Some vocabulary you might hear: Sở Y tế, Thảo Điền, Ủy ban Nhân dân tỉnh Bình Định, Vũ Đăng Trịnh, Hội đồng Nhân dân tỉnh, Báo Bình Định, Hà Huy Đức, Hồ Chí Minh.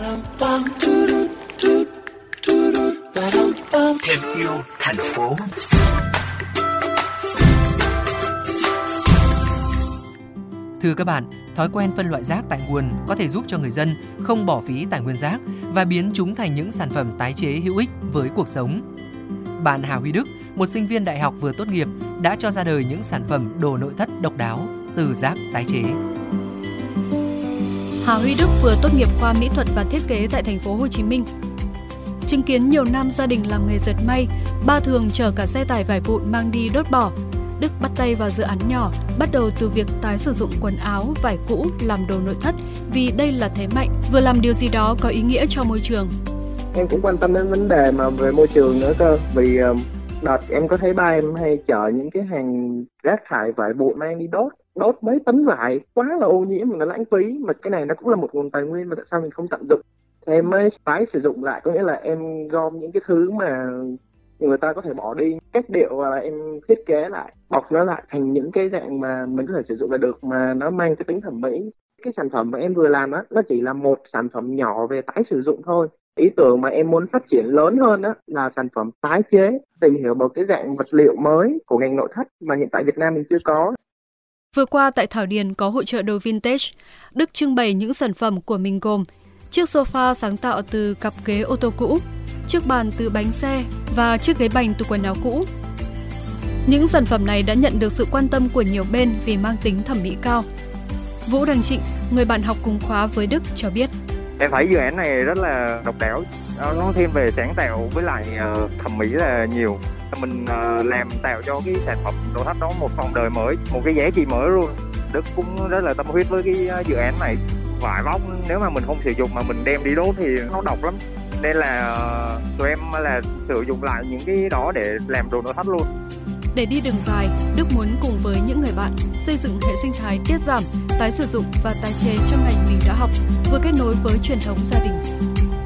Thêm yêu thành phố. Thưa các bạn, thói quen phân loại rác tại nguồn có thể giúp cho người dân không bỏ phí tài nguyên rác và biến chúng thành những sản phẩm tái chế hữu ích với cuộc sống. Bạn Hà Huy Đức, một sinh viên đại học vừa tốt nghiệp, đã cho ra đời những sản phẩm đồ nội thất độc đáo từ rác tái chế. Hà Huy Đức vừa tốt nghiệp khoa mỹ thuật và thiết kế tại thành phố Hồ Chí Minh. Chứng kiến nhiều năm gia đình làm nghề dệt may, ba thường chở cả xe tải vải vụn mang đi đốt bỏ. Đức bắt tay vào dự án nhỏ, bắt đầu từ việc tái sử dụng quần áo, vải cũ làm đồ nội thất vì đây là thế mạnh, vừa làm điều gì đó có ý nghĩa cho môi trường. Em cũng quan tâm đến vấn đề mà về môi trường nữa cơ, vì đợt em có thấy ba em hay chở những cái hàng rác thải vải vụn mang đi đốt mấy tấn vải, quá là ô nhiễm mà nó lãng phí, mà cái này nó cũng là một nguồn tài nguyên mà tại sao mình không tận dụng. Em mới tái sử dụng lại, có nghĩa là em gom những cái thứ mà người ta có thể bỏ đi, cách điệu và là em thiết kế lại, bọc nó lại thành những cái dạng mà mình có thể sử dụng lại được mà nó mang cái tính thẩm mỹ. Cái sản phẩm mà em vừa làm đó, nó chỉ là một sản phẩm nhỏ về tái sử dụng thôi. Ý tưởng mà em muốn phát triển lớn hơn đó là sản phẩm tái chế, tìm hiểu một cái dạng vật liệu mới của ngành nội thất mà hiện tại Việt Nam mình chưa có. Vừa qua tại Thảo Điền có hội chợ đồ vintage, Đức trưng bày những sản phẩm của mình gồm chiếc sofa sáng tạo từ cặp ghế ô tô cũ, chiếc bàn từ bánh xe và chiếc ghế bành từ quần áo cũ. Những sản phẩm này đã nhận được sự quan tâm của nhiều bên vì mang tính thẩm mỹ cao. Vũ Đăng Trịnh, người bạn học cùng khóa với Đức cho biết. Em thấy dự án này rất là độc đáo, nó thêm về sáng tạo với lại thẩm mỹ là nhiều. Mình làm tạo cho cái sản phẩm đồ thất đó một vòng đời mới, một cái giá trị mới luôn. Đức cũng rất là tâm huyết với cái dự án này. Vải vóc nếu mà mình không sử dụng mà mình đem đi đốt thì nó độc lắm. Nên là tụi em là sử dụng lại những cái đó để làm đồ nội thất luôn. Để đi đường dài, Đức muốn cùng với những người bạn xây dựng hệ sinh thái tiết giảm, tái sử dụng và tái chế trong ngành mình đã học, vừa kết nối với truyền thống gia đình.